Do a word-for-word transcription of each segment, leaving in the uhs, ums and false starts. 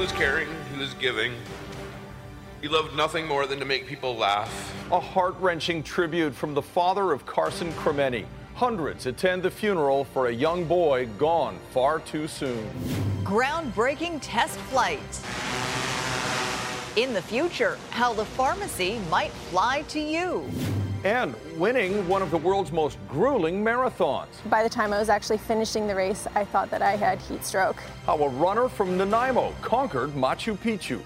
was caring, he was giving. He loved nothing more than to make people laugh. A heart-wrenching tribute from the father of Carson Crimeni. Hundreds attend the funeral for a young boy gone far too soon. Groundbreaking test flights. In the future, how the pharmacy might fly to you. And winning one of the world's most grueling marathons. By the time I was actually finishing the race, I thought that I had heat stroke. How a runner from Nanaimo conquered Machu Picchu.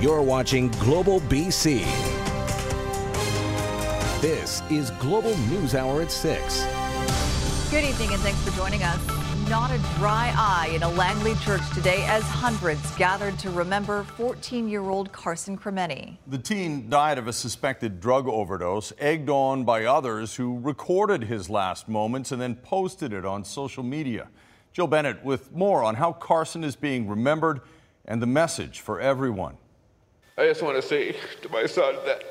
You're watching Global B C. This is Global News Hour at six. Good evening and thanks for joining us. Not a dry eye in a Langley church today as hundreds gathered to remember fourteen-year-old Carson Crimeni. The teen died of a suspected drug overdose, egged on by others who recorded his last moments and then posted it on social media. Jill Bennett with more on how Carson is being remembered and the message for everyone. I just want to say to my son that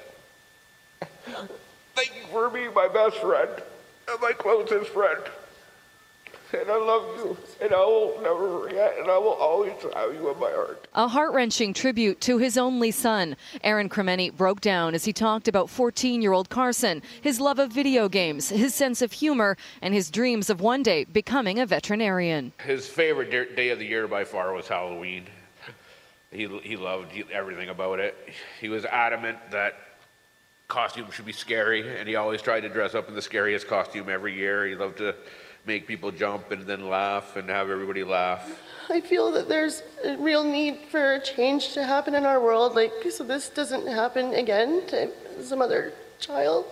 thank you for being my best friend and my closest friend. And I love you, and I will never forget, and I will always have you in my heart. A heart-wrenching tribute to his only son. Aaron Crimeni broke down as he talked about fourteen-year-old Carson, his love of video games, his sense of humor, and his dreams of one day becoming a veterinarian. His favorite day of the year by far was Halloween. He, he loved everything about it. He was adamant that costumes should be scary, and he always tried to dress up in the scariest costume every year. He loved to make people jump and then laugh and have everybody laugh. I feel that there's a real need for a change to happen in our world, like, so this doesn't happen again to some other child.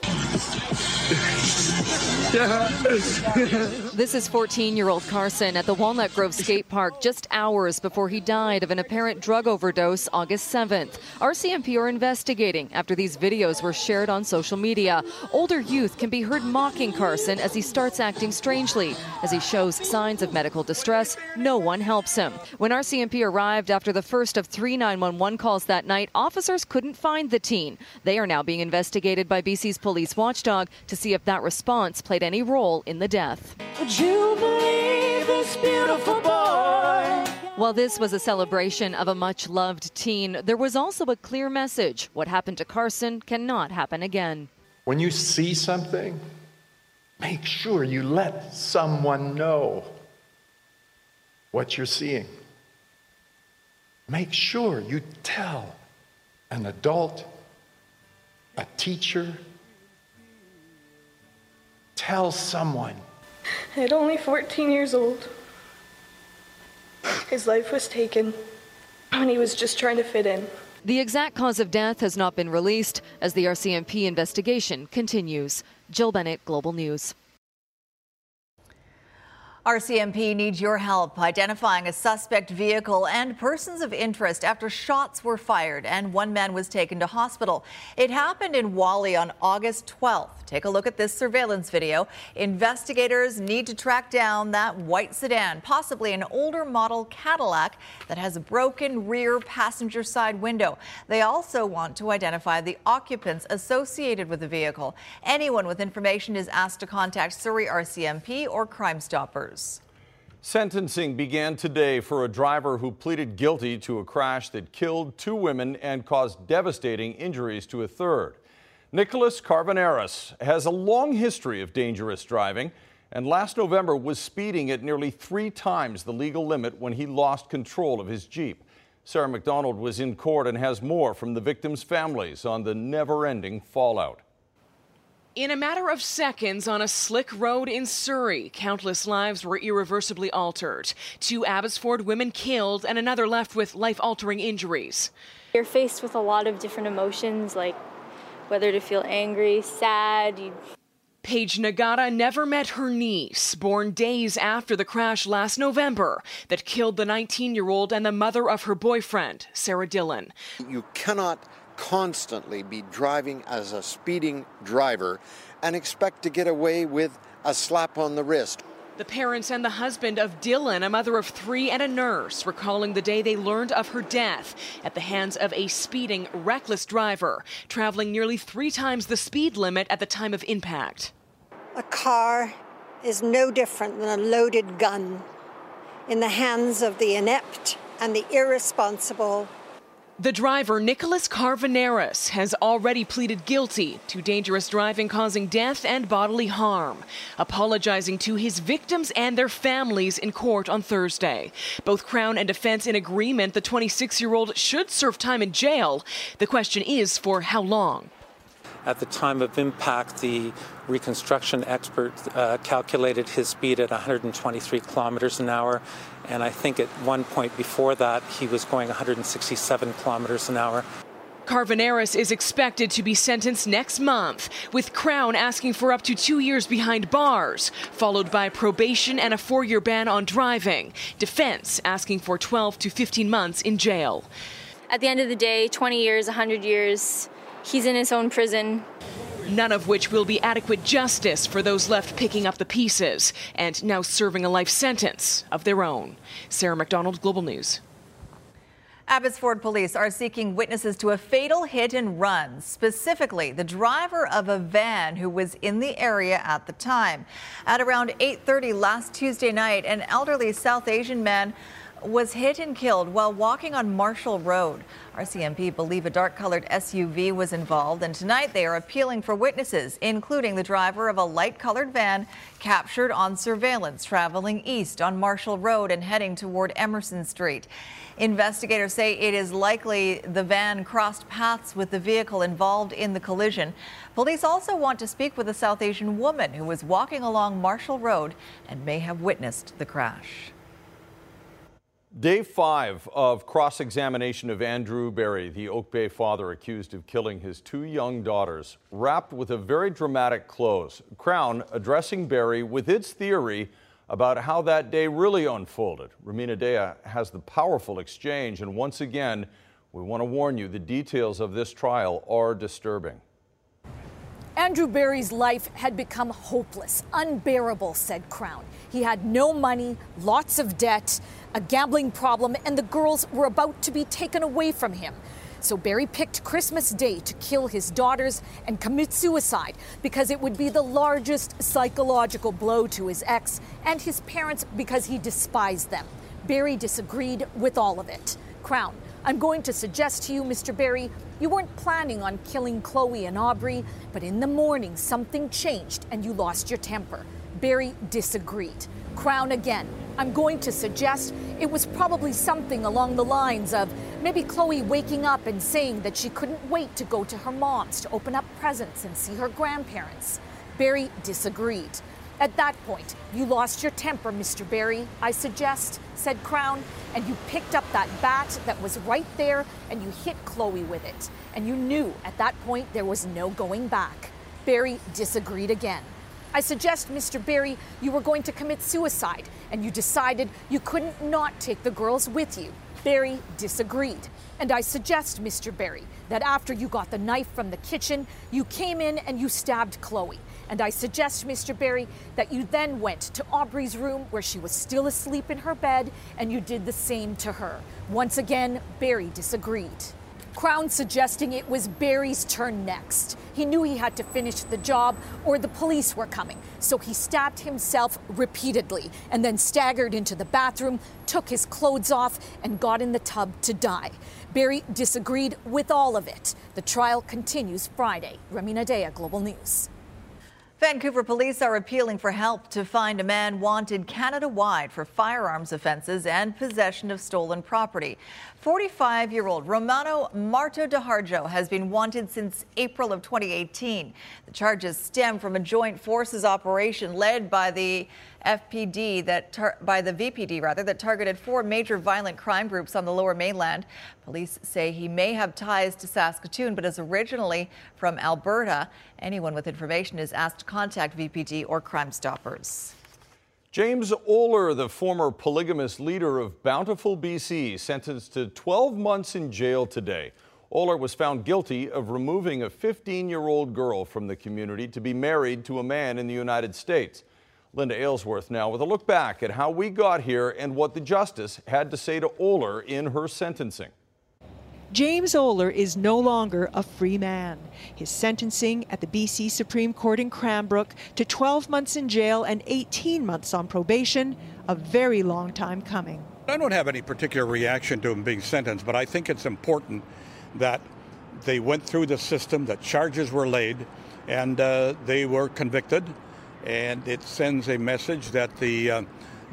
This is fourteen-year-old Carson at the Walnut Grove Skate Park just hours before he died of an apparent drug overdose August seventh. R C M P are investigating after these videos were shared on social media. Older youth can be heard mocking Carson as he starts acting strangely. As he shows signs of medical distress, no one helps him. When R C M P arrived after the first of three nine one one calls that night, officers couldn't find the teen. They are now being investigated by B C's police watchdog to see if that response played any role in the death. Would you believe this beautiful boy? While this was a celebration of a much-loved teen, there was also a clear message. What happened to Carson cannot happen again. When you see something, make sure you let someone know what you're seeing. Make sure you tell an adult, a teacher, tell someone. At only fourteen years old, his life was taken when he was just trying to fit in. The exact cause of death has not been released as the R C M P investigation continues. Jill Bennett, Global News. R C M P needs your help identifying a suspect vehicle and persons of interest after shots were fired and one man was taken to hospital. It happened in Wally on August twelfth. Take a look at this surveillance video. Investigators need to track down that white sedan, possibly an older model Cadillac that has a broken rear passenger side window. They also want to identify the occupants associated with the vehicle. Anyone with information is asked to contact Surrey R C M P or Crime Stoppers. Sentencing began today for a driver who pleaded guilty to a crash that killed two women and caused devastating injuries to a third. Nicholas Carboneras has a long history of dangerous driving and last November was speeding at nearly three times the legal limit when he lost control of his Jeep. Sarah McDonald was in court and has more from the victims' families on the never-ending fallout. In a matter of seconds on a slick road in Surrey, countless lives were irreversibly altered. Two Abbotsford women killed and another left with life-altering injuries. You're faced with a lot of different emotions, like whether to feel angry, sad. You... Paige Nagata never met her niece, born days after the crash last November that killed the nineteen-year-old and the mother of her boyfriend, Sarah Dillon. You cannot constantly be driving as a speeding driver and expect to get away with a slap on the wrist. The parents and the husband of Dylan, a mother of three and a nurse, recalling the day they learned of her death at the hands of a speeding, reckless driver, traveling nearly three times the speed limit at the time of impact. A car is no different than a loaded gun. in the hands of the inept and the irresponsible. The driver, Nicholas Carboneras, has already pleaded guilty to dangerous driving causing death and bodily harm, apologizing to his victims and their families in court on Thursday. Both Crown and defense in agreement the twenty-six-year-old should serve time in jail. The question is for how long? At the time of impact, the reconstruction expert uh, calculated his speed at one hundred twenty-three kilometers an hour. And I think at one point before that, he was going one hundred sixty-seven kilometers an hour. Carboneras is expected to be sentenced next month, with Crown asking for up to two years behind bars, followed by probation and a four-year ban on driving. Defense asking for twelve to fifteen months in jail. At the end of the day, twenty years, one hundred years, he's in his own prison. None of which will be adequate justice for those left picking up the pieces and now serving a life sentence of their own. Sarah McDonald, Global News. Abbotsford police are seeking witnesses to a fatal hit and run, specifically the driver of a van who was in the area at the time. At around eight thirty last Tuesday night, an elderly South Asian man was hit and killed while walking on Marshall Road. R C M P believe a dark-colored S U V was involved, and tonight they are appealing for witnesses, including the driver of a light-colored van captured on surveillance traveling east on Marshall Road and heading toward Emerson Street. Investigators say it is likely the van crossed paths with the vehicle involved in the collision. Police also want to speak with a South Asian woman who was walking along Marshall Road and may have witnessed the crash. Day five of cross-examination of Andrew Berry, the Oak Bay father accused of killing his two young daughters, wrapped with a very dramatic close. Crown addressing Berry with its theory about how that day really unfolded. Romina Dea has the powerful exchange, and once again, we want to warn you, the details of this trial are disturbing. Andrew Berry's life had become hopeless, unbearable, said Crown. He had no money, lots of debt, a gambling problem, and the girls were about to be taken away from him. So Berry picked Christmas Day to kill his daughters and commit suicide because it would be the largest psychological blow to his ex and his parents because he despised them. Berry disagreed with all of it. Crown, I'm going to suggest to you, Mister Berry, you weren't planning on killing Chloe and Aubrey, but in the morning something changed and you lost your temper. Berry disagreed. Crown again, I'm going to suggest it was probably something along the lines of maybe Chloe waking up and saying that she couldn't wait to go to her mom's to open up presents and see her grandparents. Berry disagreed. At that point, you lost your temper, Mister Berry, I suggest, said Crown, and you picked up that bat that was right there and you hit Chloe with it. And you knew at that point there was no going back. Berry disagreed again. I suggest, Mister Berry, you were going to commit suicide and you decided you couldn't not take the girls with you. Berry disagreed. And I suggest, Mister Berry, that after you got the knife from the kitchen, you came in and you stabbed Chloe. And I suggest, Mister Berry, that you then went to Aubrey's room where she was still asleep in her bed and you did the same to her. Once again, Berry disagreed. Crown suggesting it was Berry's turn next. He knew he had to finish the job or the police were coming, so he stabbed himself repeatedly and then staggered into the bathroom, took his clothes off, and got in the tub to die. Berry disagreed with all of it. The trial continues Friday. Romina Dea, Global News. Vancouver police are appealing for help to find a man wanted Canada-wide for firearms offences and possession of stolen property. forty-five-year-old Romano Marto DiHarjo has been wanted since April of twenty eighteen. The charges stem from a joint forces operation led by the F P D that tar- by the V P D rather that targeted four major violent crime groups on the Lower Mainland. Police say he may have ties to Saskatoon, but is originally from Alberta. Anyone with information is asked to contact V P D or Crime Stoppers. James Oler, the former polygamous leader of Bountiful, B C, sentenced to twelve months in jail today. Oler was found guilty of removing a fifteen-year-old girl from the community to be married to a man in the United States. Linda Aylesworth now with a look back at how we got here and what the justice had to say to Oler in her sentencing. James Oler is no longer a free man. His sentencing at the B C Supreme Court in Cranbrook to twelve months in jail and eighteen months on probation a very long time coming. I don't have any particular reaction to him being sentenced, but I think it's important that they went through the system, that charges were laid, and uh, they were convicted. And it sends a message that the, uh,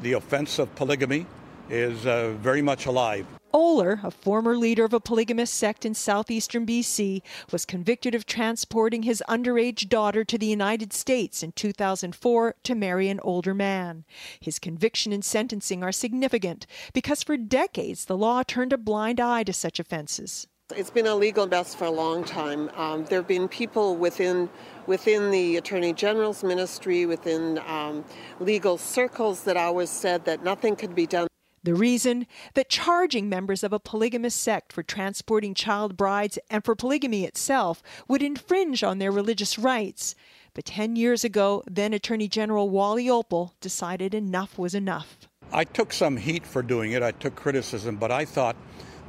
the offense of polygamy is uh, very much alive. Oler, a former leader of a polygamous sect in southeastern B C, was convicted of transporting his underage daughter to the United States in two thousand four to marry an older man. His conviction and sentencing are significant because for decades the law turned a blind eye to such offenses. It's been illegal in B C for a long time. Um, there have been people within within the Attorney General's ministry, within um, legal circles that always said that nothing could be done. The reason? That charging members of a polygamous sect for transporting child brides and for polygamy itself would infringe on their religious rights. But ten years ago, then Attorney General Wally Opel decided enough was enough. I took some heat for doing it. I took criticism, but I thought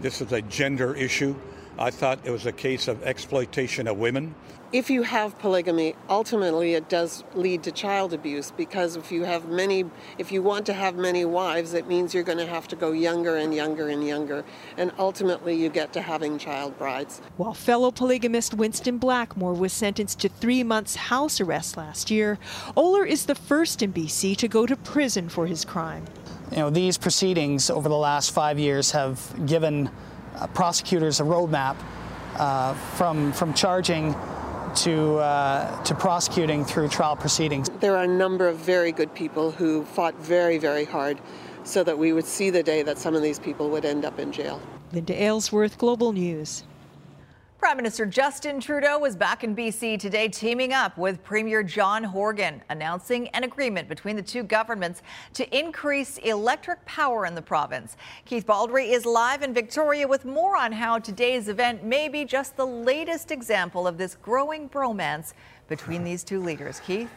this is a gender issue. I thought it was a case of exploitation of women. If you have polygamy, ultimately it does lead to child abuse, because if you have many, if you want to have many wives, it means you're going to have to go younger and younger and younger, and ultimately you get to having child brides. While fellow polygamist Winston Blackmore was sentenced to three months house arrest last year, Oler is the first in B C to go to prison for his crime. You know, these proceedings over the last five years have given Uh, prosecutors a roadmap uh, from from charging to uh, to prosecuting through trial proceedings. There are a number of very good people who fought very, very hard so that we would see the day that some of these people would end up in jail. Linda Aylesworth, Global News. Prime Minister Justin Trudeau was back in B C today, teaming up with Premier John Horgan, announcing an agreement between the two governments to increase electric power in the province. Keith Baldry is live in Victoria with more on how today's event may be just the latest example of this growing bromance between these two leaders. Keith?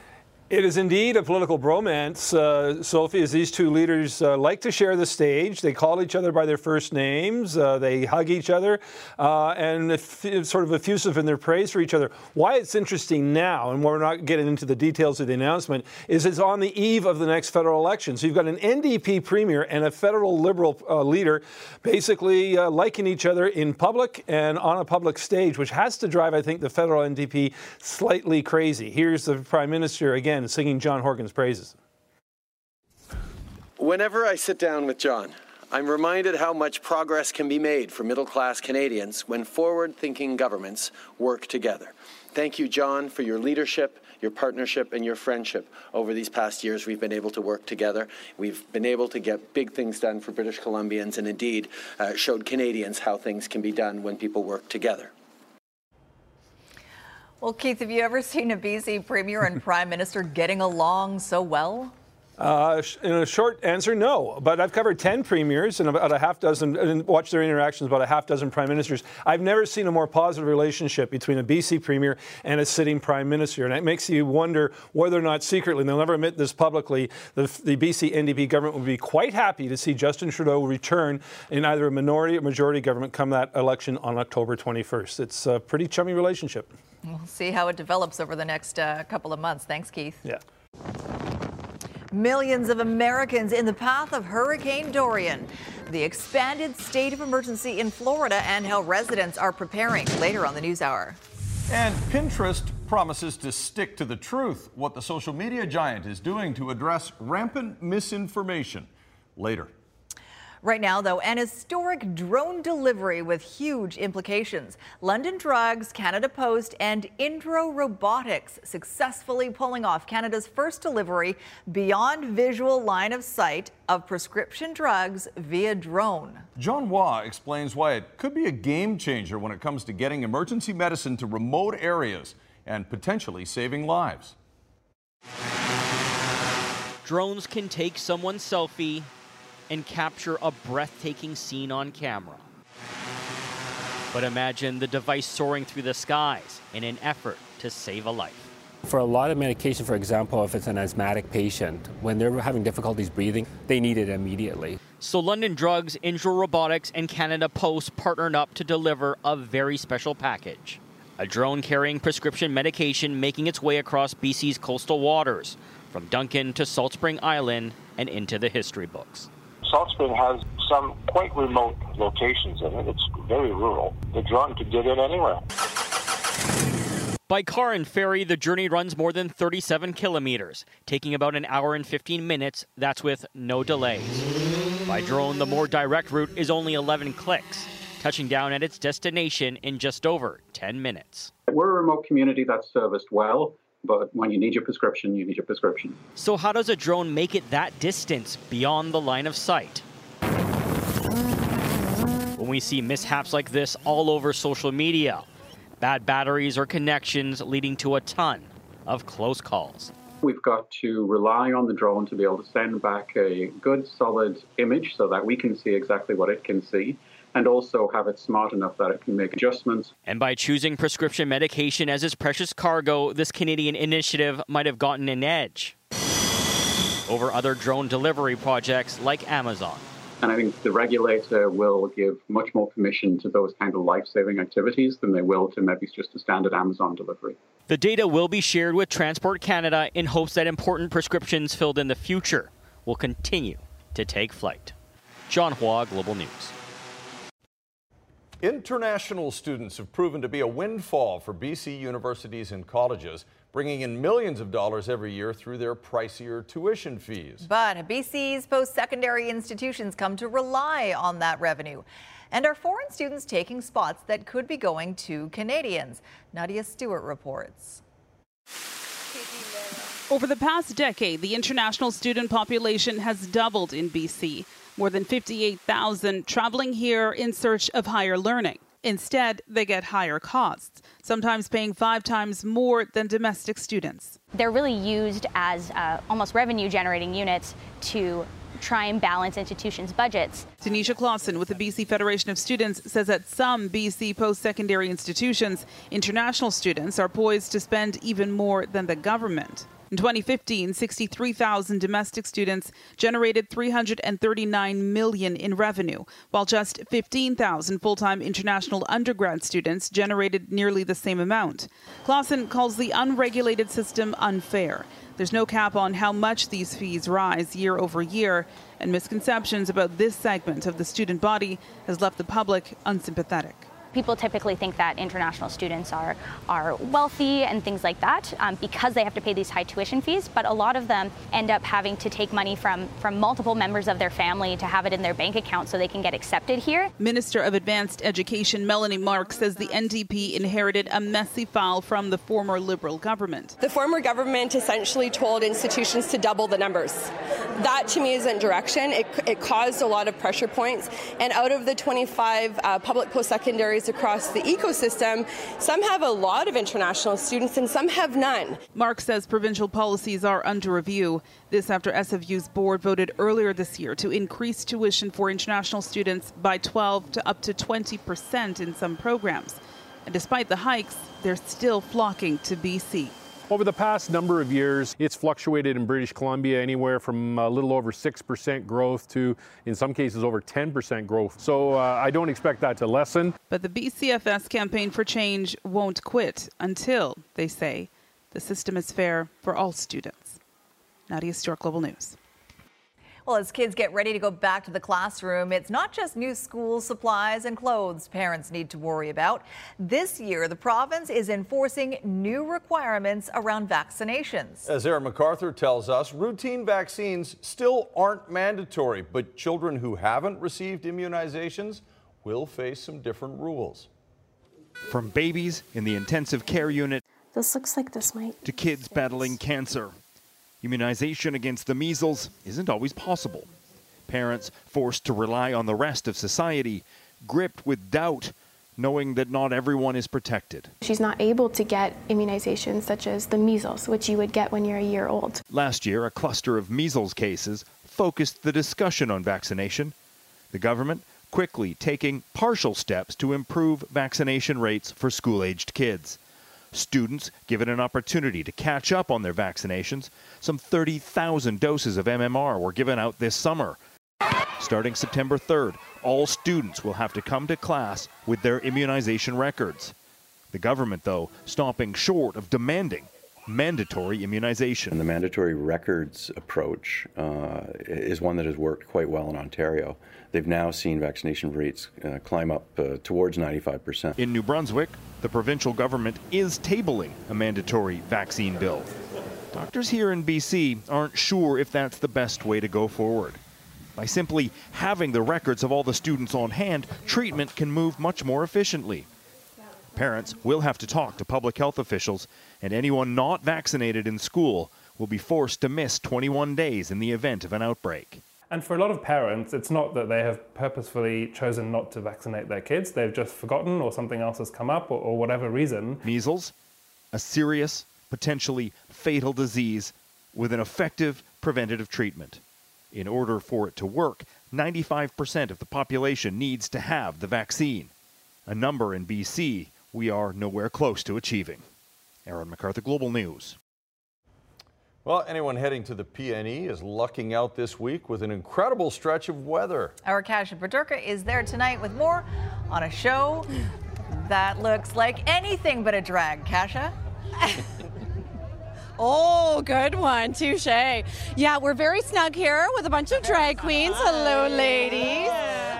It is indeed a political bromance, uh, Sophie, as these two leaders uh, like to share the stage. They call each other by their first names, uh, they hug each other, uh, and eff- sort of effusive in their praise for each other. Why it's interesting now, and we're not getting into the details of the announcement, is it's on the eve of the next federal election. So you've got an N D P premier and a federal Liberal uh, leader basically uh, liking each other in public and on a public stage, which has to drive, I think, the federal N D P slightly crazy. Here's the Prime Minister again, singing John Horgan's praises. Whenever I sit down with John, I'm reminded how much progress can be made for middle-class Canadians when forward-thinking governments work together. Thank you, John, for your leadership, your partnership, and your friendship. Over these past years, we've been able to work together. We've been able to get big things done for British Columbians and indeed uh, showed Canadians how things can be done when people work together. Well, Keith, have you ever seen a B C Premier and Prime Minister getting along so well? Uh, in a short answer, no. But I've covered ten premiers and about a half dozen, and watched their interactions, about a half dozen prime ministers. I've never seen a more positive relationship between a B C premier and a sitting prime minister. And it makes you wonder whether or not secretly, and they'll never admit this publicly, the, the B C N D P government would be quite happy to see Justin Trudeau return in either a minority or majority government come that election on October twenty-first. It's a pretty chummy relationship. We'll see how it develops over the next uh, couple of months. Thanks, Keith. Yeah. Millions of Americans in the path of Hurricane Dorian, the expanded state of emergency in Florida, and how residents are preparing later on the news hour. And Pinterest promises to stick to the truth, what the social media giant is doing to address rampant misinformation. Later. Right now, though, an historic drone delivery with huge implications. London Drugs, Canada Post, and Indro Robotics successfully pulling off Canada's first delivery beyond visual line of sight of prescription drugs via drone. John Waugh explains why it could be a game changer when it comes to getting emergency medicine to remote areas and potentially saving lives. Drones can take someone's selfie and capture a breathtaking scene on camera. But imagine the device soaring through the skies in an effort to save a life. For a lot of medication, for example, if it's an asthmatic patient, when they're having difficulties breathing, they need it immediately. So London Drugs, Indro Robotics, and Canada Post partnered up to deliver a very special package. A drone carrying prescription medication making its way across B C's coastal waters, from Duncan to Salt Spring Island and into the history books. Salt Spring has some quite remote locations in it. It's very rural. They're drawn to get in anywhere. By car and ferry, the journey runs more than thirty-seven kilometers, taking about an hour and fifteen minutes. That's with no delays. By drone, the more direct route is only eleven clicks, touching down at its destination in just over ten minutes. We're a remote community that's serviced well, but when you need your prescription, you need your prescription. So how does a drone make it that distance beyond the line of sight? When we see mishaps like this all over social media, bad batteries or connections leading to a ton of close calls. We've got to rely on the drone to be able to send back a good, solid image so that we can see exactly what it can see, and also have it smart enough that it can make adjustments. And by choosing prescription medication as its precious cargo, this Canadian initiative might have gotten an edge over other drone delivery projects like Amazon. And I think the regulator will give much more permission to those kind of life-saving activities than they will to maybe just a standard Amazon delivery. The data will be shared with Transport Canada in hopes that important prescriptions filled in the future will continue to take flight. John Waugh, Global News. International students have proven to be a windfall for B C universities and colleges, bringing in millions of dollars every year through their pricier tuition fees. But B C's post-secondary institutions come to rely on that revenue. And are foreign students taking spots that could be going to Canadians? Nadia Stewart reports. Over the past decade, the international student population has doubled in B C. More than fifty-eight thousand traveling here in search of higher learning. Instead, they get higher costs, sometimes paying five times more than domestic students. They're really used as uh, almost revenue-generating units to try and balance institutions' budgets. Tanisha Claassen with the B C Federation of Students says at some B C post-secondary institutions, international students are poised to spend even more than the government. In twenty fifteen, sixty-three thousand domestic students generated three hundred thirty-nine million dollars in revenue, while just fifteen thousand full-time international undergrad students generated nearly the same amount. Claassen calls the unregulated system unfair. There's no cap on how much these fees rise year over year, and misconceptions about this segment of the student body has left the public unsympathetic. People typically think that international students are, are wealthy and things like that um, because they have to pay these high tuition fees, but a lot of them end up having to take money from, from multiple members of their family to have it in their bank account so they can get accepted here. Minister of Advanced Education Melanie Mark says the N D P inherited a messy file from the former Liberal government. The former government essentially told institutions to double the numbers. That to me isn't direction. It, it caused a lot of pressure points, and out of the twenty-five uh, public post-secondaries across the ecosystem, some have a lot of international students and some have none. Mark says provincial policies are under review. This after S F U's board voted earlier this year to increase tuition for international students by twelve to up to twenty percent in some programs. And despite the hikes, they're still flocking to B C. Over the past number of years, it's fluctuated in British Columbia anywhere from a little over six percent growth to, in some cases, over ten percent growth. So uh, I don't expect that to lessen. But the B C F S Campaign for Change won't quit until, they say, the system is fair for all students. Nadia Stewart, Global News. Well, as kids get ready to go back to the classroom, it's not just new school supplies and clothes parents need to worry about. This year, the province is enforcing new requirements around vaccinations. As Aaron MacArthur tells us, routine vaccines still aren't mandatory, but children who haven't received immunizations will face some different rules. From babies in the intensive care unit, this looks like this might, to kids battling cancer. Immunization against the measles isn't always possible. Parents forced to rely on the rest of society, gripped with doubt, knowing that not everyone is protected. She's not able to get immunizations such as the measles, which you would get when you're a year old. Last year, a cluster of measles cases focused the discussion on vaccination. The government quickly taking partial steps to improve vaccination rates for school-aged kids. Students given an opportunity to catch up on their vaccinations. Some thirty thousand doses of M M R were given out this summer. Starting September third, all students will have to come to class with their immunization records. The government, though, stopping short of demanding mandatory immunization. And the mandatory records approach uh, is one that has worked quite well in Ontario. They've now seen vaccination rates uh, climb up uh, towards ninety-five percent. In New Brunswick, the provincial government is tabling a mandatory vaccine bill. Doctors here in B C aren't sure if that's the best way to go forward. By simply having the records of all the students on hand, treatment can move much more efficiently. Parents will have to talk to public health officials, and anyone not vaccinated in school will be forced to miss twenty-one days in the event of an outbreak. And for a lot of parents, it's not that they have purposefully chosen not to vaccinate their kids. They've just forgotten, or something else has come up, or, or whatever reason. Measles, a serious, potentially fatal disease with an effective preventative treatment. In order for it to work, ninety-five percent of the population needs to have the vaccine, a number in B C we are nowhere close to achieving. Aaron MacArthur, Global News. Well, anyone heading to the P N E is lucking out this week with an incredible stretch of weather. Our Kasia Broderka is there tonight with more on a show that looks like anything but a drag. Kasia? Oh, good one. Touche. Yeah, we're very snug here with a bunch of drag queens. Hello, ladies.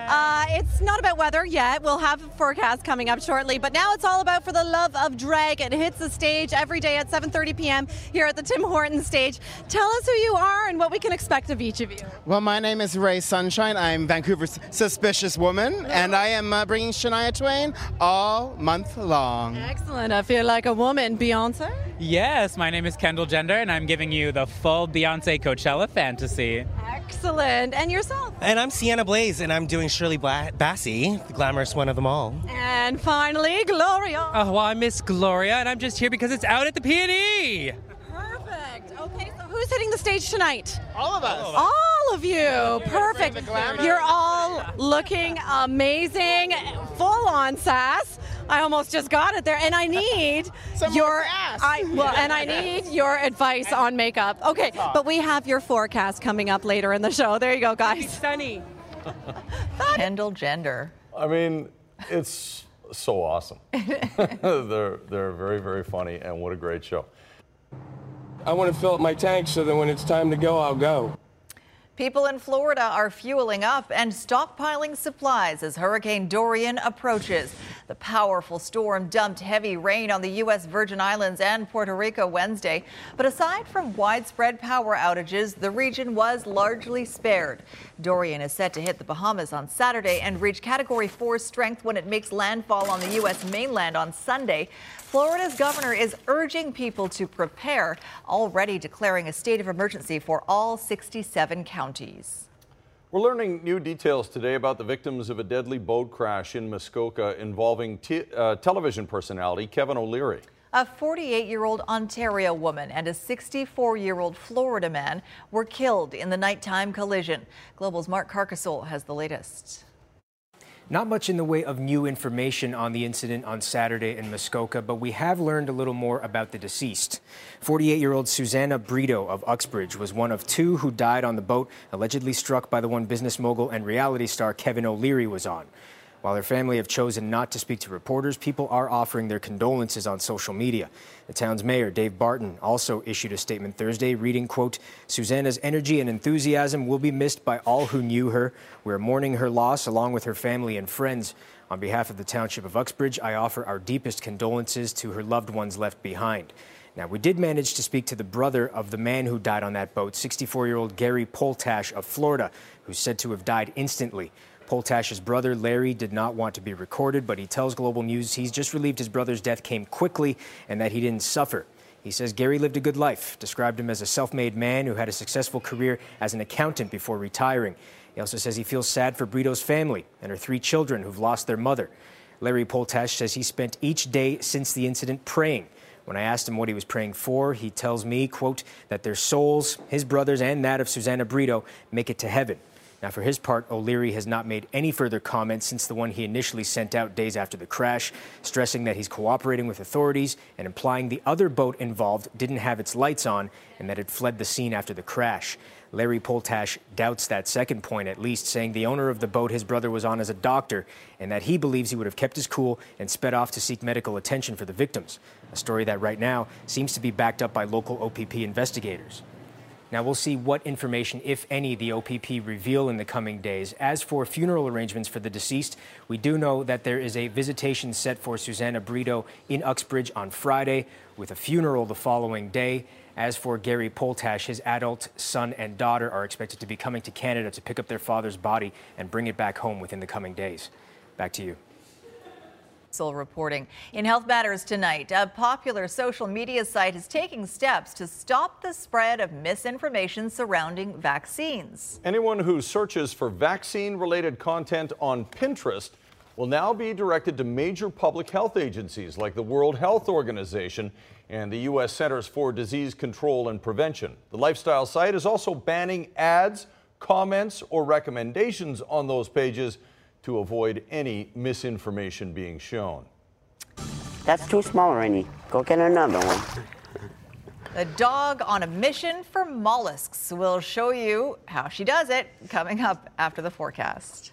Uh, it's not about weather yet. We'll have a forecast coming up shortly, but now it's all about For the Love of Drag. It hits the stage every day at seven thirty p m here at the Tim Hortons stage. Tell us who you are and what we can expect of each of you. Well, my name is Ray Sunshine. I'm Vancouver's suspicious woman, and I am uh, bringing Shania Twain all month long. Excellent. I feel like a woman. Beyonce? Yes, my name is Kendall Gender, and I'm giving you the full Beyoncé Coachella fantasy. Excellent. And yourself? And I'm Sienna Blaze, and I'm doing Shirley Bassey, the glamorous one of them all. And finally, Gloria. Oh, well, I miss Gloria, and I'm just here because it's out at the P N E. Perfect. Okay, so who's hitting the stage tonight? All of us. All of us. All of you. Yeah, perfect. You're all looking amazing, full on sass. I almost just got it there, and I need your I, well, and I need your advice on makeup. Okay, but we have your forecast coming up later in the show. There you go, guys. It's sunny. Kendall Gender. I mean, it's so awesome. they're they're very very funny, and what a great show. I want to fill up my tank so that when it's time to go, I'll go. People in Florida are fueling up and stockpiling supplies as Hurricane Dorian approaches. The powerful storm dumped heavy rain on the U S Virgin Islands and Puerto Rico Wednesday. But aside from widespread power outages, the region was largely spared. Dorian is set to hit the Bahamas on Saturday and reach Category four strength when it makes landfall on the U S mainland on Sunday. Florida's governor is urging people to prepare, already declaring a state of emergency for all sixty-seven counties. We're learning new details today about the victims of a deadly boat crash in Muskoka involving t uh, television personality Kevin O'Leary. A forty-eight-year-old Ontario woman and a sixty-four-year-old Florida man were killed in the nighttime collision. Global's Mark Carcassol has the latest. Not much in the way of new information on the incident on Saturday in Muskoka, but we have learned a little more about the deceased. forty-eight-year-old Susanna Brito of Uxbridge was one of two who died on the boat, allegedly struck by the one business mogul and reality star Kevin O'Leary was on. While her family have chosen not to speak to reporters, people are offering their condolences on social media. The town's mayor, Dave Barton, also issued a statement Thursday reading, quote, "Susanna's energy and enthusiasm will be missed by all who knew her. We're mourning her loss along with her family and friends. On behalf of the township of Uxbridge, I offer our deepest condolences to her loved ones left behind." Now, we did manage to speak to the brother of the man who died on that boat, sixty-four-year-old Gary Poltash of Florida, who's said to have died instantly. Poltash's brother, Larry, did not want to be recorded, but he tells Global News he's just relieved his brother's death came quickly and that he didn't suffer. He says Gary lived a good life, described him as a self-made man who had a successful career as an accountant before retiring. He also says he feels sad for Brito's family and her three children who've lost their mother. Larry Poltash says he spent each day since the incident praying. When I asked him what he was praying for, he tells me, quote, that their souls, his brother's and that of Susanna Brito, make it to heaven. Now, for his part, O'Leary has not made any further comments since the one he initially sent out days after the crash, stressing that he's cooperating with authorities and implying the other boat involved didn't have its lights on and that it fled the scene after the crash. Larry Poltash doubts that second point, at least, saying the owner of the boat his brother was on is a doctor and that he believes he would have kept his cool and sped off to seek medical attention for the victims, a story that right now seems to be backed up by local O P P investigators. Now, we'll see what information, if any, the O P P reveal in the coming days. As for funeral arrangements for the deceased, we do know that there is a visitation set for Susanna Brito in Uxbridge on Friday, with a funeral the following day. As for Gary Poltash, his adult son and daughter are expected to be coming to Canada to pick up their father's body and bring it back home within the coming days. Back to you. Reporting. In Health Matters tonight, a popular social media site is taking steps to stop the spread of misinformation surrounding vaccines. Anyone who searches for vaccine-related content on Pinterest will now be directed to major public health agencies like the World Health Organization and the U S Centers for Disease Control and Prevention. The lifestyle site is also banning ads, comments, or recommendations on those pages to avoid any misinformation being shown. That's too small, Rainey. Go get another one. A dog on a mission for mollusks. We'll show you how she does it coming up after the forecast.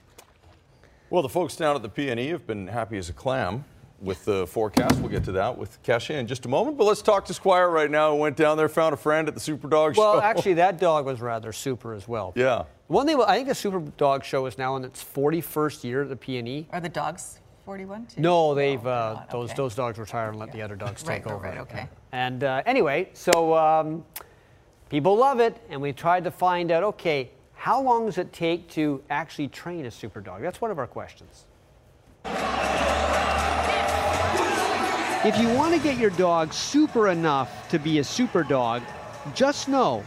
Well, the folks down at the P N E have been happy as a clam with the forecast. We'll get to that with Kasia in just a moment. But let's talk to Squire right now, who went down there, found a friend at the Super Dog Show. Well, actually, that dog was rather super as well. Yeah. One thing, I think the Super Dog Show is now in its forty-first year at the P N E. Are the dogs forty-one too? No, they've, oh, uh, those, okay. those dogs retired and let yeah. the other dogs right, take over. Right, okay. And uh, anyway, so um, people love it, and we tried to find out, okay, how long does it take to actually train a super dog? That's one of our questions. If you want to get your dog super enough to be a super dog, just know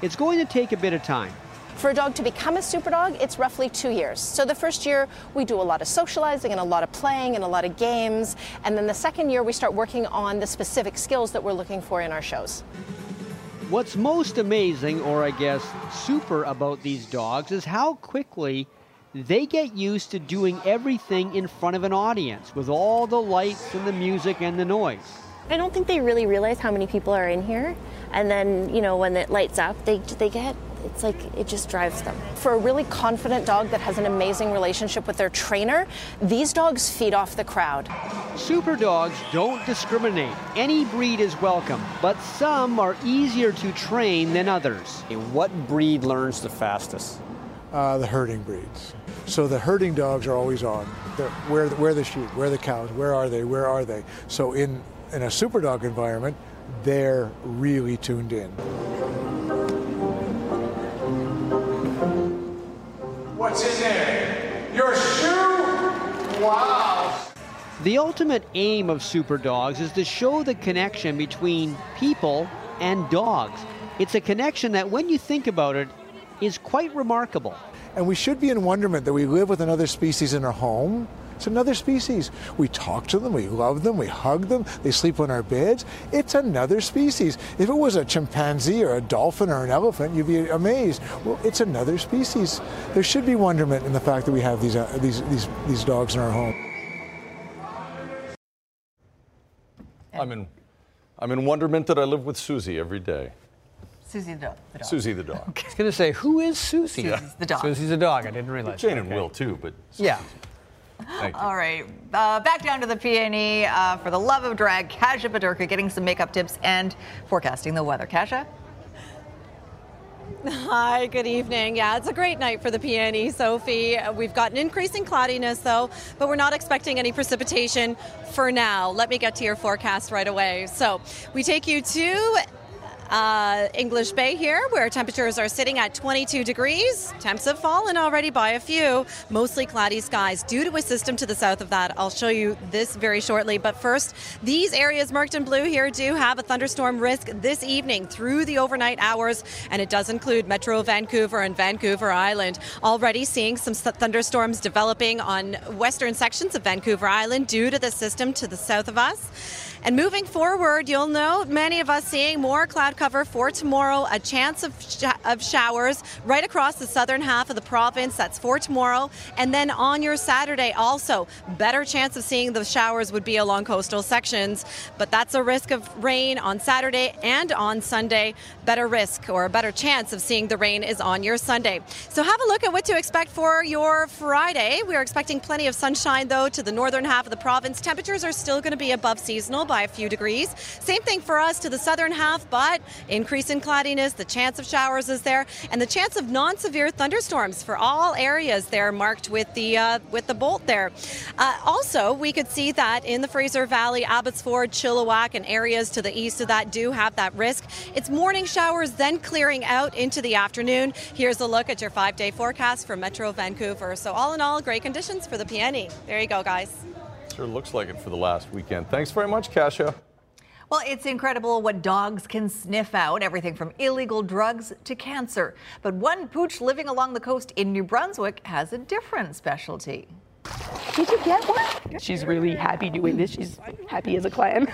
it's going to take a bit of time. For a dog to become a super dog, it's roughly two years. So the first year, we do a lot of socializing and a lot of playing and a lot of games. And then the second year, we start working on the specific skills that we're looking for in our shows. What's most amazing, or I guess super, about these dogs is how quickly they get used to doing everything in front of an audience with all the lights and the music and the noise. I don't think they really realize how many people are in here. And then, you know, when it lights up, they they get... It's like it just drives them. For a really confident dog that has an amazing relationship with their trainer, these dogs feed off the crowd. Super dogs don't discriminate. Any breed is welcome, but some are easier to train than others. What breed learns the fastest? Uh, the herding breeds. So the herding dogs are always on. They're, where, where are the sheep? Where are the cows? Where are they? Where are they? So in, in a super dog environment, they're really tuned in. What's in there? Your shoe? Wow! The ultimate aim of Super Dogs is to show the connection between people and dogs. It's a connection that, when you think about it, is quite remarkable. And we should be in wonderment that we live with another species in our home. It's another species. We talk to them, we love them, we hug them, they sleep on our beds. It's another species. If it was a chimpanzee or a dolphin or an elephant, you'd be amazed. Well, it's another species. There should be wonderment in the fact that we have these, uh, these, these, these dogs in our home. I'm in, I'm in wonderment that I live with Susie every day. Susie the dog. The dog. Susie the dog. Okay. I was going to say, who is Susie? Susie's yeah. the dog. Susie's the dog. I didn't realize Jane that. and okay. Will, too, but Susie's. Yeah. All right, uh, back down to the P N E uh, for the love of drag. Kasia Broderka getting some makeup tips and forecasting the weather. Kasia? Hi, good evening. Yeah, it's a great night for the P N E, Sophie. We've got an increase in cloudiness, though, but we're not expecting any precipitation for now. Let me get to your forecast right away. So we take you to... Uh, English Bay here, where temperatures are sitting at twenty-two degrees. Temps have fallen already by a few. Mostly cloudy skies due to a system to the south of that. I'll show you this very shortly. But first, these areas marked in blue here do have a thunderstorm risk this evening through the overnight hours. And it does include Metro Vancouver and Vancouver Island. Already seeing some thunderstorms developing on western sections of Vancouver Island due to the system to the south of us. And moving forward, you'll note many of us seeing more cloud cover for tomorrow, a chance of, sh of showers right across the southern half of the province. That's for tomorrow. And then on your Saturday also, better chance of seeing the showers would be along coastal sections. But that's a risk of rain on Saturday and on Sunday. Better risk or a better chance of seeing the rain is on your Sunday. So have a look at what to expect for your Friday. We're expecting plenty of sunshine, though, to the northern half of the province. Temperatures are still going to be above seasonal by a few degrees. Same thing for us to the southern half, but increase in cloudiness. The chance of showers is there, and the chance of non-severe thunderstorms for all areas there marked with the uh, with the bolt there. Uh, also, we could see that in the Fraser Valley, Abbotsford, Chilliwack, and areas to the east of that do have that risk. It's morning showers, then clearing out into the afternoon. Here's a look at your five-day forecast for Metro Vancouver. So all in all, great conditions for the P N E. There you go, guys. Sure looks like it for the last weekend. Thanks very much, Kasia. Well, it's incredible what dogs can sniff out, everything from illegal drugs to cancer. But one pooch living along the coast in New Brunswick has a different specialty. Did you get one? She's really happy doing this. She's happy as a clam.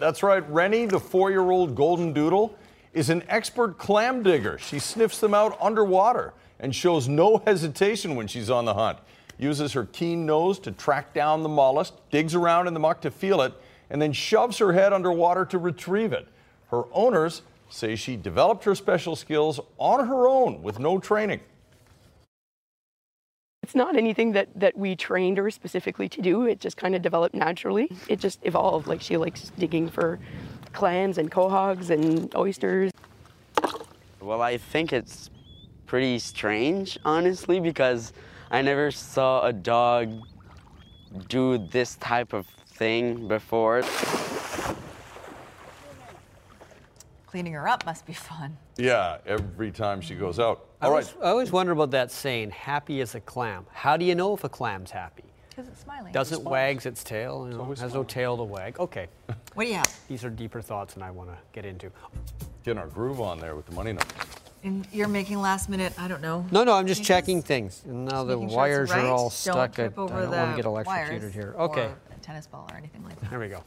That's right. Rennie, the four-year-old golden doodle, is an expert clam digger. She sniffs them out underwater and shows no hesitation when she's on the hunt. Uses her keen nose to track down the mollusk, digs around in the muck to feel it, and then shoves her head underwater to retrieve it. Her owners say she developed her special skills on her own with no training. It's not anything that, that we trained her specifically to do. It just kind of developed naturally. It just evolved. Like, she likes digging for clams and quahogs and oysters. Well, I think it's pretty strange, honestly, because I never saw a dog do this type of thing before. Cleaning her up must be fun. Yeah, every time she goes out. All I right. Always, I always wonder about that saying, happy as a clam. How do you know if a clam's happy? Because it's smiling. Doesn't it wags its tail? You know, it has smiling. No tail to wag. Okay. What do you have? These are deeper thoughts than I want to get into. Getting our groove on there with the money numbers. And you're making last minute, I don't know. No, no, I'm just checking things. And now the wires are all stuck. I don't want to get electrocuted here. Okay. Or a tennis ball or anything like that. There we go.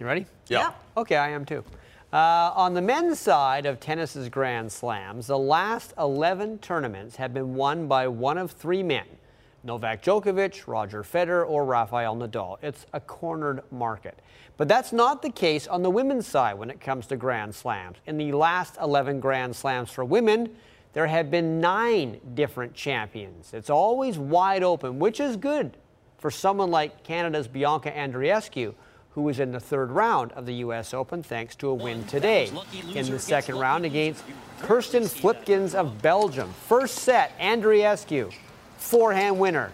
You ready? Yeah. Okay, I am too. Uh, on the men's side of tennis's Grand Slams, the last eleven tournaments have been won by one of three men. Novak Djokovic, Roger Federer, or Rafael Nadal. It's a cornered market. But that's not the case on the women's side when it comes to Grand Slams. In the last eleven Grand Slams for women, there have been nine different champions. It's always wide open, which is good for someone like Canada's Bianca Andreescu, who was in the third round of the U S Open thanks to a win today in the second round against Kirsten Flipkens of Belgium. First set, Andreescu. Forehand winner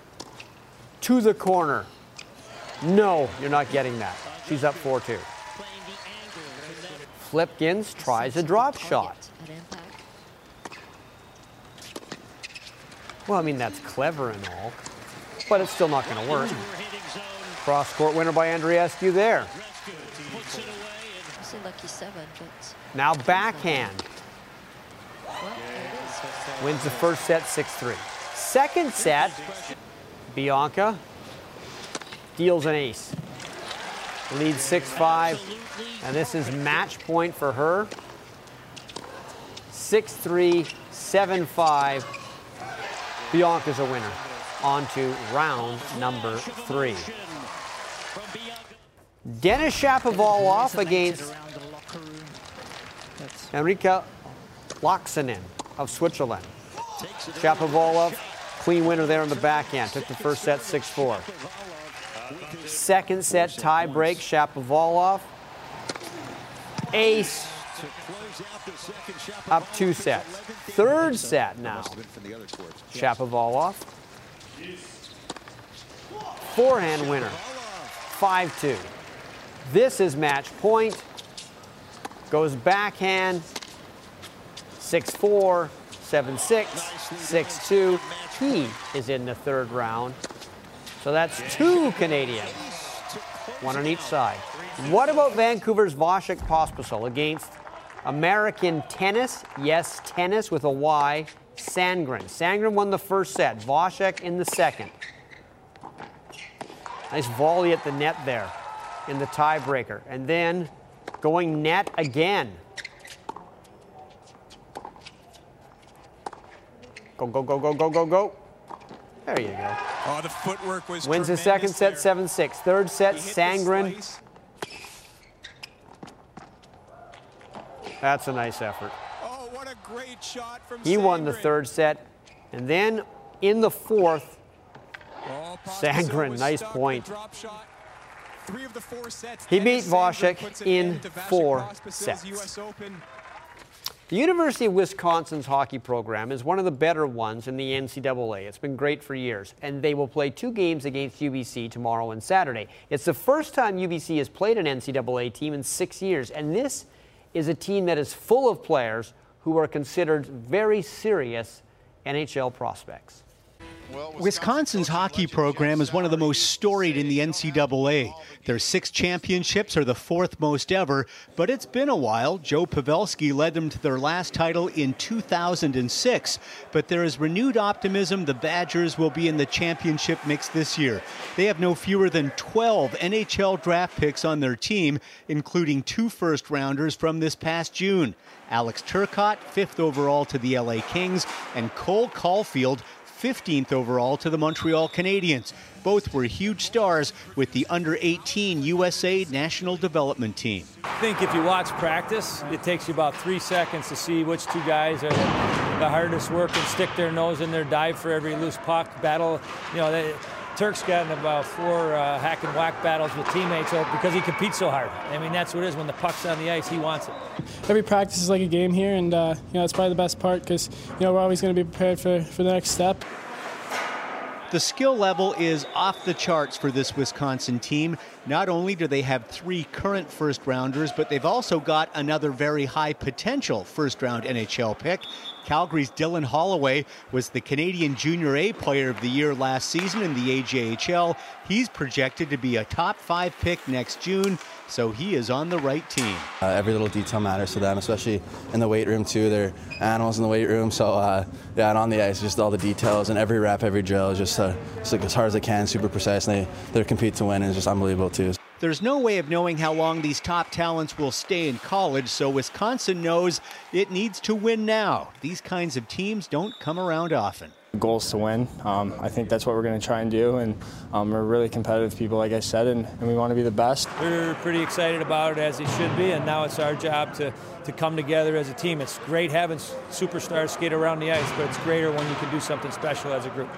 to the corner. No, you're not getting that. She's up four two. Flipkens tries a drop shot. Well, I mean, that's clever and all, but it's still not going to work. Cross-court winner by Andreescu there. Now backhand. Wins the first set six three. Second set, Bianca deals an ace. Leads six five, and this is match point for her. six three, seven five. Bianca's a winner. On to round number three. Denis Shapovalov against Henrika Laaksonen of Switzerland. Shapovalov, clean winner there on the backhand. Took the first set six four. Second set tie break, Shapovalov. Ace. Up two sets. Third set now. Shapovalov. Forehand winner. five two. This is match point. Goes backhand. six four. seven six, six two. He is in the third round. So that's two Canadians, one on each side. What about Vancouver's Vasek Pospisil against American tennis? Yes, tennis with a Y, Sandgren. Sandgren won the first set, Vasek in the second. Nice volley at the net there. in the tiebreaker. And then going net again. Go, go, go, go, go, go, go. There you go. Oh, the footwork was Wins the second set, seven six. Third set, Sangren. That's a nice effort. Oh, what a great shot from He Sangren. won the third set. And then in the fourth, oh, Sangren, nice point. Drop shot. Three of the four sets. He beat Vasek in four sets. The University of Wisconsin's hockey program is one of the better ones in the N C double A. It's been great for years, and they will play two games against U B C tomorrow and Saturday. It's the first time U B C has played an N C double A team in six years, and this is a team that is full of players who are considered very serious N H L prospects. Wisconsin's hockey program is one of the most storied in the N C double A. Their six championships are the fourth most ever, but it's been a while. Joe Pavelski led them to their last title in two thousand six, but there is renewed optimism the Badgers will be in the championship mix this year. They have no fewer than twelve N H L draft picks on their team, including two first-rounders from this past June. Alex Turcotte, fifth overall to the L A Kings, and Cole Caulfield, fifteenth overall to the Montreal Canadiens. Both were huge stars with the under eighteen U S A National Development Team. I think if you watch practice, it takes you about three seconds to see which two guys are the, the hardest working, stick their nose in there, dive for every loose puck, battle. You know, they, Turk's gotten about four uh, hack and whack battles with teammates because he competes so hard. I mean, that's what it is. When the puck's on the ice, he wants it. Every practice is like a game here, and uh, you know, it's probably the best part because you know we're always going to be prepared for, for the next step. The skill level is off the charts for this Wisconsin team. Not only do they have three current first-rounders, but they've also got another very high potential first-round N H L pick. Calgary's Dylan Holloway was the Canadian Junior A Player of the Year last season in the A J H L. He's projected to be a top five pick next June, so he is on the right team. Uh, every little detail matters to them, especially in the weight room, too. They're animals in the weight room, so uh, yeah, and on the ice, just all the details and every rep, every drill is just Uh, it's like as hard as they can, super precise, and they, they compete to win, and it's just unbelievable too. There's no way of knowing how long these top talents will stay in college, so Wisconsin knows it needs to win now. These kinds of teams don't come around often. The goal is to win. Um, I think that's what we're going to try and do, and um, we're really competitive people, like I said, and, and we want to be the best. We're pretty excited about it, as they should be, and now it's our job to, to come together as a team. It's great having superstars skate around the ice, but it's greater when you can do something special as a group.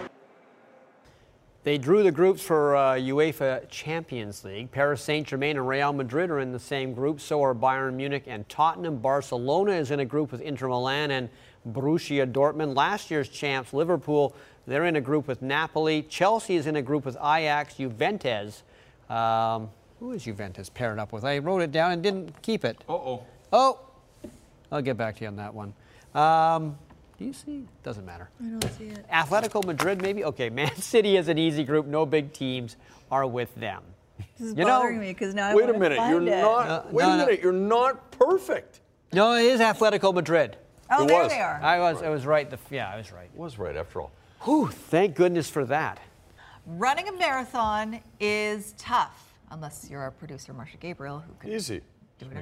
They drew the groups for uh, UEFA Champions League. Paris Saint-Germain and Real Madrid are in the same group. So are Bayern Munich and Tottenham. Barcelona is in a group with Inter Milan and Borussia Dortmund. Last year's champs, Liverpool, they're in a group with Napoli. Chelsea is in a group with Ajax. Juventus, um, who is Juventus paired up with? I wrote it down and didn't keep it. Uh-oh. Oh, I'll get back to you on that one. Um, Do you see? Doesn't matter. I don't see it. Atletico Madrid, maybe? Okay, Man City is an easy group. No big teams are with them. This is you bothering know, me because now I wait a minute. You're not. Uh, wait no, a minute. No. You're not perfect. No, it is Atletico Madrid. Oh, it there was. they are. I was. Right. I was right. The, yeah, I was right. It was right after all. Whew! Thank goodness for that. Running a marathon is tough, unless you're our producer, Marsha Gabriel, who could easy.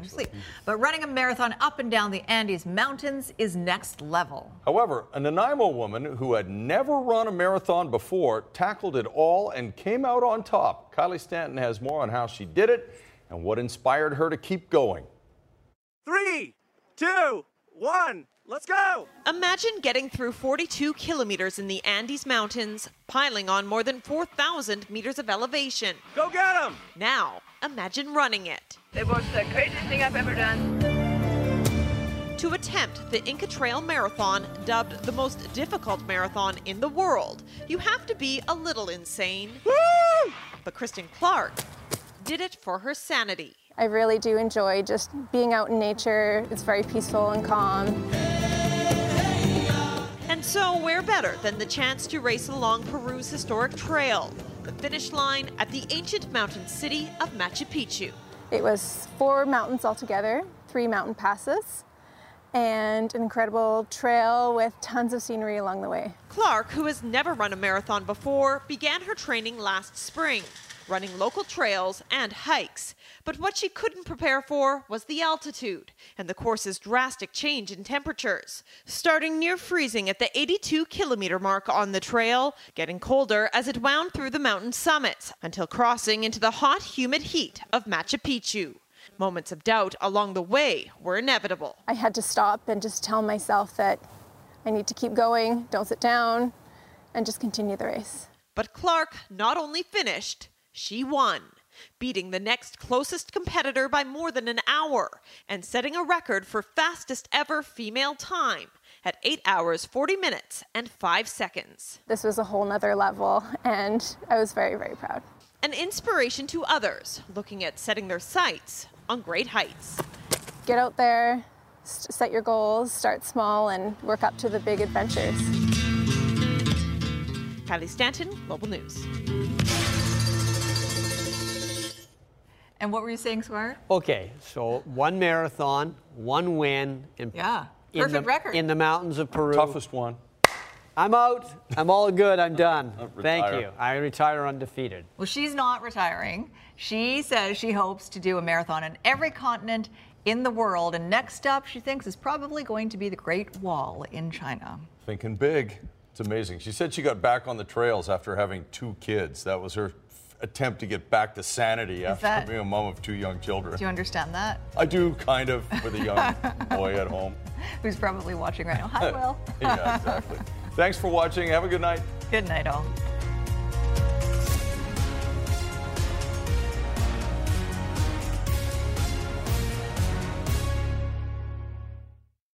Sleep. But running a marathon up and down the Andes Mountains is next level. However, a Nanaimo woman who had never run a marathon before tackled it all and came out on top. Kylie Stanton has more on how she did it and what inspired her to keep going. Three, two, one, let's go! Imagine getting through forty-two kilometers in the Andes Mountains, piling on more than four thousand meters of elevation. Go get 'em! Now, imagine running it. It was the craziest thing I've ever done. To attempt the Inca Trail Marathon, dubbed the most difficult marathon in the world, you have to be a little insane. Woo! But Kristen Clark did it for her sanity. I really do enjoy just being out in nature. It's very peaceful and calm. And so where better than the chance to race along Peru's historic trail, the finish line at the ancient mountain city of Machu Picchu. It was four mountains altogether, three mountain passes, and an incredible trail with tons of scenery along the way. Clark, who has never run a marathon before, began her training last spring running local trails and hikes. But what she couldn't prepare for was the altitude and the course's drastic change in temperatures, starting near freezing at the eighty-two kilometer mark on the trail, getting colder as it wound through the mountain summits, until crossing into the hot, humid heat of Machu Picchu. Moments of doubt along the way were inevitable. I had to stop and just tell myself that I need to keep going, don't sit down, and just continue the race. But Clark not only finished, she won, beating the next closest competitor by more than an hour and setting a record for fastest ever female time at eight hours, forty minutes, and five seconds. This was a whole nother level, and I was very, very proud. An inspiration to others looking at setting their sights on great heights. Get out there, set your goals, start small, and work up to the big adventures. Kylie Stanton, Global News. And what were you saying, Swart? Okay, so one marathon, one win. In, yeah, perfect in the, record. In the mountains of Peru. Toughest one. I'm out. I'm all good. I'm done. Thank you. I retire undefeated. Well, she's not retiring. She says she hopes to do a marathon on every continent in the world. And next up, she thinks, is probably going to be the Great Wall in China. Thinking big. It's amazing. She said she got back on the trails after having two kids. That was her attempt to get back to sanity after that, being a mom of two young children. Do you understand that? I do, kind of, for the young boy at home. Who's probably watching right now. Hi, Will. Yeah, exactly. Thanks for watching. Have a good night. Good night, all.